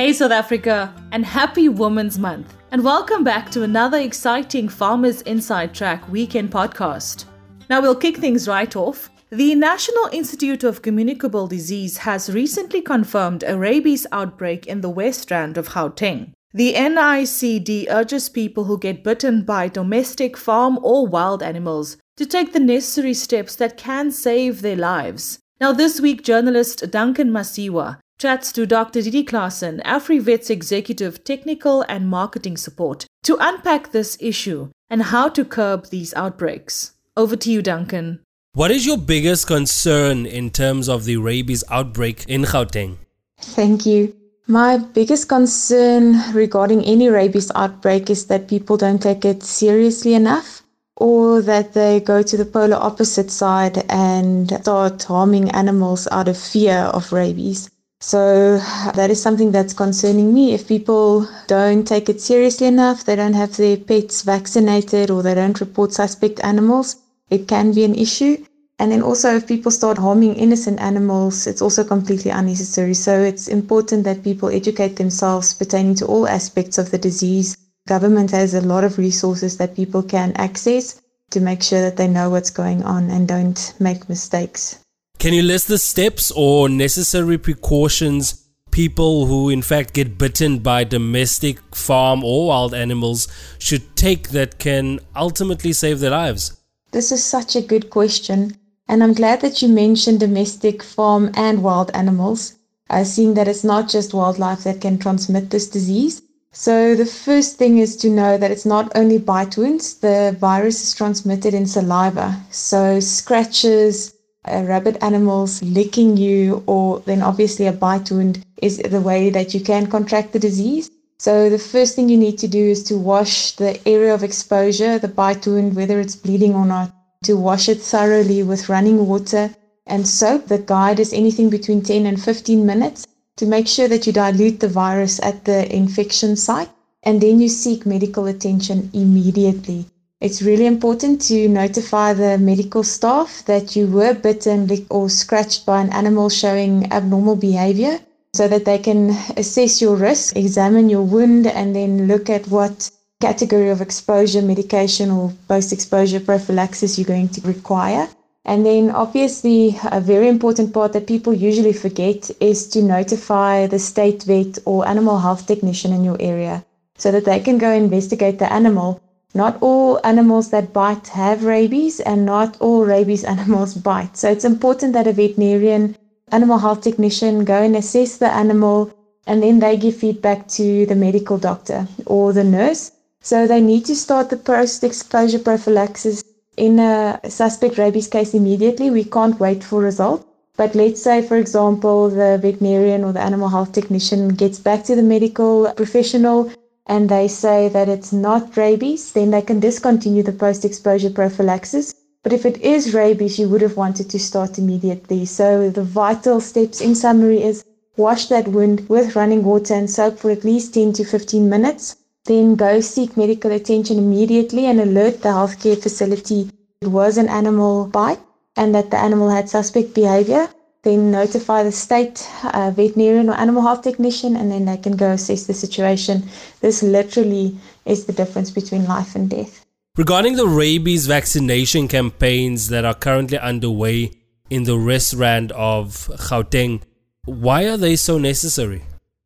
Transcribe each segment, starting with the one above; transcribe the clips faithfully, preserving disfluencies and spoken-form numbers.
Hey South Africa, and happy Women's Month. And welcome back to another exciting Farmers Inside Track weekend podcast. Now we'll kick things right off. The National Institute of Communicable Disease has recently confirmed a rabies outbreak in the West Rand of Gauteng. The N I C D urges people who get bitten by domestic, farm or wild animals to take the necessary steps that can save their lives. Now this week, journalist Duncan Masiwa chats to Doctor Dedré Claassen, AFRIVET's Executive Technical and Marketing Support, to unpack this issue and how to curb these outbreaks. Over to you, Duncan. What is your biggest concern in terms of the rabies outbreak in Gauteng? Thank you. My biggest concern regarding any rabies outbreak is that people don't take it seriously enough, or that they go to the polar opposite side and start harming animals out of fear of rabies. So that is something that's concerning me. If people don't take it seriously enough, they don't have their pets vaccinated, or they don't report suspect animals, it can be an issue. And then also, if people start harming innocent animals, it's also completely unnecessary. So it's important that people educate themselves pertaining to all aspects of the disease. Government has a lot of resources that people can access to make sure that they know what's going on and don't make mistakes. Can you list the steps or necessary precautions people who in fact get bitten by domestic, farm or wild animals should take that can ultimately save their lives? This is such a good question. And I'm glad that you mentioned domestic, farm and wild animals, uh, seeing that it's not just wildlife that can transmit this disease. So the first thing is to know that it's not only bite wounds. The virus is transmitted in saliva. So scratches, uh, rabid animals licking you, or then obviously a bite wound is the way that you can contract the disease. So the first thing you need to do is to wash the area of exposure, the bite wound, whether it's bleeding or not, to wash it thoroughly with running water and soap. The guide is anything between ten and fifteen minutes to make sure that you dilute the virus at the infection site, and then you seek medical attention immediately. It's really important to notify the medical staff that you were bitten or scratched by an animal showing abnormal behavior, so that they can assess your risk, examine your wound, and then look at what category of exposure, medication or post-exposure prophylaxis you're going to require. And then obviously a very important part that people usually forget is to notify the state vet or animal health technician in your area so that they can go investigate the animal. Not all animals that bite have rabies, and not all rabies animals bite. So it's important that a veterinarian animal health technician go and assess the animal, and then they give feedback to the medical doctor or the nurse. So they need to start the post-exposure prophylaxis in a suspect rabies case immediately. We can't wait for results. But let's say, for example, the veterinarian or the animal health technician gets back to the medical professional and they say that it's not rabies, then they can discontinue the post-exposure prophylaxis. But if it is rabies, you would have wanted to start immediately. So the vital steps in summary is wash that wound with running water and soap for at least ten to fifteen minutes. Then go seek medical attention immediately and alert the healthcare facility it was an animal bite and that the animal had suspect behavior. Then notify the state uh, veterinarian or animal health technician, and then they can go assess the situation. This literally is the difference between life and death. Regarding the rabies vaccination campaigns that are currently underway in the West Rand of Gauteng, why are they so necessary?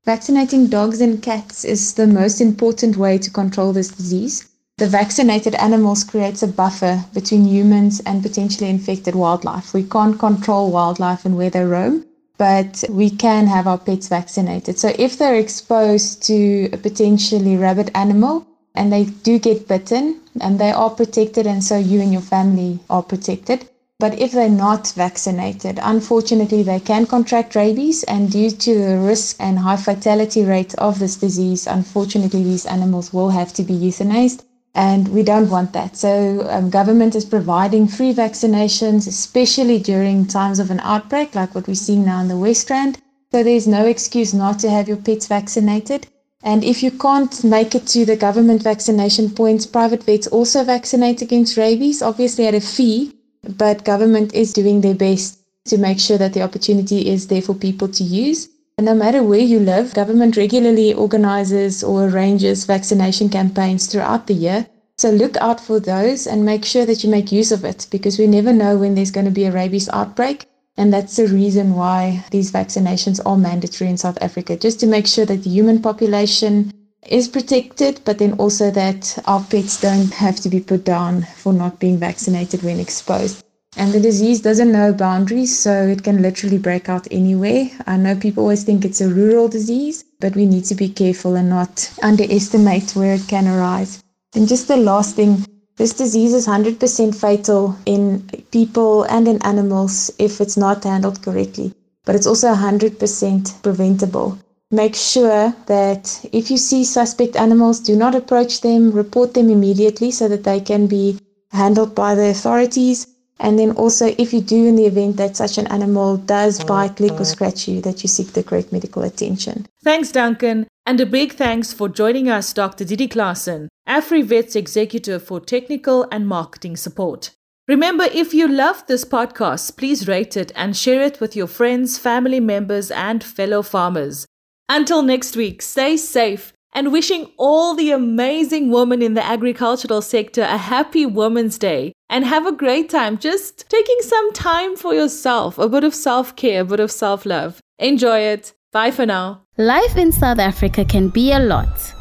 Vaccinating dogs and cats is the most important way to control this disease. The vaccinated animals creates a buffer between humans and potentially infected wildlife. We can't control wildlife and where they roam, but we can have our pets vaccinated. So if they're exposed to a potentially rabid animal, and they do get bitten, and they are protected, and so you and your family are protected. But if they're not vaccinated, unfortunately, they can contract rabies, and due to the risk and high fatality rate of this disease, unfortunately, these animals will have to be euthanized, and we don't want that. So um, government is providing free vaccinations, especially during times of an outbreak, like what we're seeing now in the West Rand. So there's no excuse not to have your pets vaccinated. And if you can't make it to the government vaccination points, private vets also vaccinate against rabies, obviously at a fee, but government is doing their best to make sure that the opportunity is there for people to use. No matter where you live, government regularly organises or arranges vaccination campaigns throughout the year. So look out for those and make sure that you make use of it, because we never know when there's going to be a rabies outbreak. And that's the reason why these vaccinations are mandatory in South Africa, just to make sure that the human population is protected, but then also that our pets don't have to be put down for not being vaccinated when exposed. And the disease doesn't know boundaries, so it can literally break out anywhere. I know people always think it's a rural disease, but we need to be careful and not underestimate where it can arise. And just the last thing, this disease is one hundred percent fatal in people and in animals if it's not handled correctly, but it's also one hundred percent preventable. Make sure that if you see suspect animals, do not approach them, report them immediately so that they can be handled by the authorities. And then also, if you do, in the event that such an animal does bite, lick or scratch you, that you seek the correct medical attention. Thanks, Duncan. And a big thanks for joining us, Doctor Dedré Claassen, AfriVet's Executive for Technical and Marketing Support. Remember, if you love this podcast, please rate it and share it with your friends, family members and fellow farmers. Until next week, stay safe, and wishing all the amazing women in the agricultural sector a happy Women's Day. And have a great time, just taking some time for yourself, a bit of self-care, a bit of self-love. Enjoy it. Bye for now. Life in South Africa can be a lot.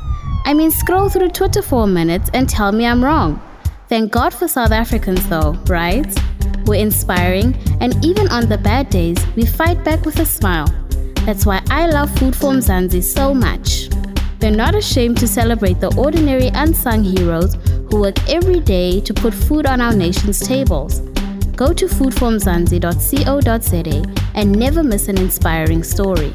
I mean, scroll through Twitter for a minute and tell me I'm wrong. Thank God for South Africans though, right? We're inspiring, and even on the bad days, we fight back with a smile. That's why I love Food for Mzansi so much. They're not ashamed to celebrate the ordinary unsung heroes who work every day to put food on our nation's tables. Go to food for mzansi dot co dot za and never miss an inspiring story.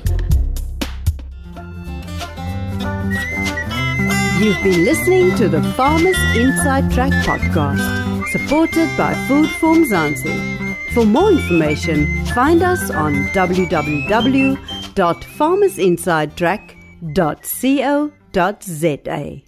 You've been listening to the Farmers Inside Track podcast, supported by Food for Mzansi. For more information, find us on w w w dot farmers inside track dot co dot za